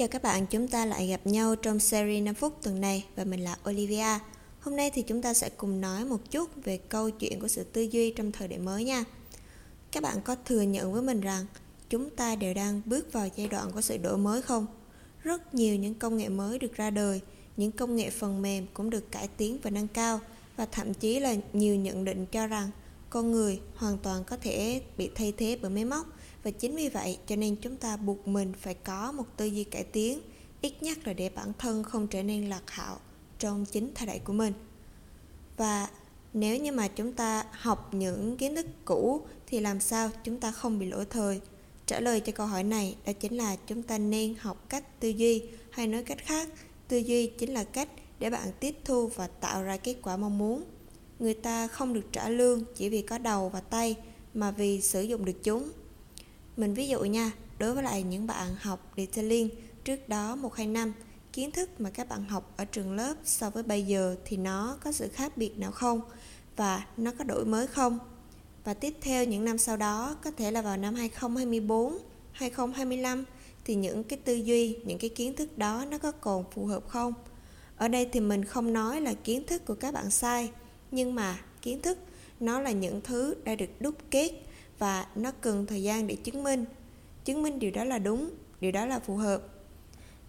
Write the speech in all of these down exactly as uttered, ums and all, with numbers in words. chào các bạn, chúng ta lại gặp nhau trong series năm phút tuần này và mình là Olivia. Hôm nay thì chúng ta sẽ cùng nói một chút về câu chuyện của sự tư duy trong thời đại mới nha. Các bạn có thừa nhận với mình rằng chúng ta đều đang bước vào giai đoạn của sự đổi mới không? Rất nhiều những công nghệ mới được ra đời, những công nghệ phần mềm cũng được cải tiến và nâng cao, và thậm chí là nhiều nhận định cho rằng con người hoàn toàn có thể bị thay thế bởi máy móc. Và chính vì vậy cho nên chúng ta buộc mình phải có một tư duy cải tiến, ít nhất là để bản thân không trở nên lạc hậu trong chính thời đại của mình. Và nếu như mà chúng ta học những kiến thức cũ thì làm sao chúng ta không bị lỗi thời? Trả lời cho câu hỏi này đó chính là chúng ta nên học cách tư duy, hay nói cách khác, tư duy chính là cách để bạn tiếp thu và tạo ra kết quả mong muốn. Người ta không được trả lương chỉ vì có đầu và tay, mà vì sử dụng được chúng. Mình ví dụ nha, đối với lại những bạn học Detailing trước đó một hai năm, kiến thức mà các bạn học ở trường lớp so với bây giờ thì nó có sự khác biệt nào không? Và nó có đổi mới không? Và tiếp theo những năm sau đó, có thể là vào năm hai không hai tư, hai không hai lăm, thì những cái tư duy, những cái kiến thức đó nó có còn phù hợp không? Ở đây thì mình không nói là kiến thức của các bạn sai, nhưng mà kiến thức nó là những thứ đã được đúc kết và nó cần thời gian để chứng minh. Chứng minh điều đó là đúng, điều đó là phù hợp.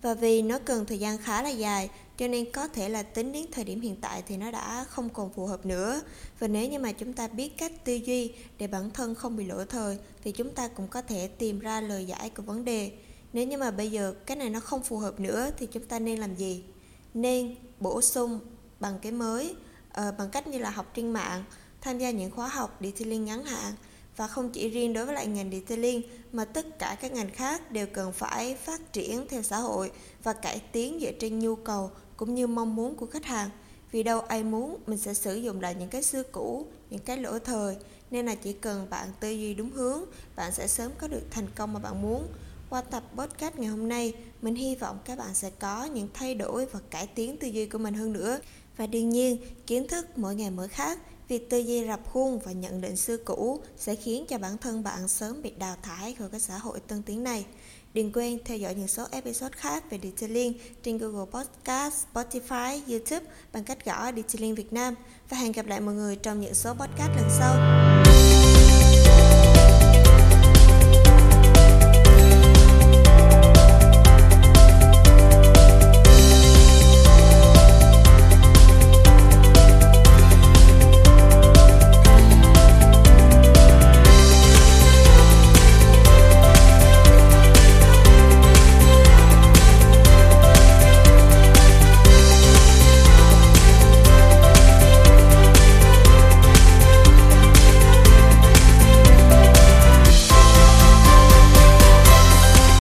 Và vì nó cần thời gian khá là dài, cho nên có thể là tính đến thời điểm hiện tại thì nó đã không còn phù hợp nữa. Và nếu như mà chúng ta biết cách tư duy để bản thân không bị lỗi thời, thì chúng ta cũng có thể tìm ra lời giải của vấn đề. Nếu như mà bây giờ cái này nó không phù hợp nữa thì chúng ta nên làm gì? Nên bổ sung bằng cái mới, ờ, bằng cách như là học trên mạng, tham gia những khóa học Detailing ngắn hạn. Và không chỉ riêng đối với lại ngành Detailing mà tất cả các ngành khác đều cần phải phát triển theo xã hội và cải tiến dựa trên nhu cầu cũng như mong muốn của khách hàng. Vì đâu ai muốn mình sẽ sử dụng lại những cái xưa cũ, những cái lỗi thời. Nên là chỉ cần bạn tư duy đúng hướng, bạn sẽ sớm có được thành công mà bạn muốn. Qua tập podcast ngày hôm nay, mình hy vọng các bạn sẽ có những thay đổi và cải tiến tư duy của mình hơn nữa. Và đương nhiên, kiến thức mỗi ngày mỗi khác. Việc tư duy rập khuôn và nhận định xưa cũ sẽ khiến cho bản thân bạn sớm bị đào thải khỏi cái xã hội tân tiến này. Đừng quên theo dõi những số episode khác về Detailing trên Google Podcast, Spotify, YouTube bằng cách gõ Detailing Việt Nam. Và hẹn gặp lại mọi người trong những số podcast lần sau.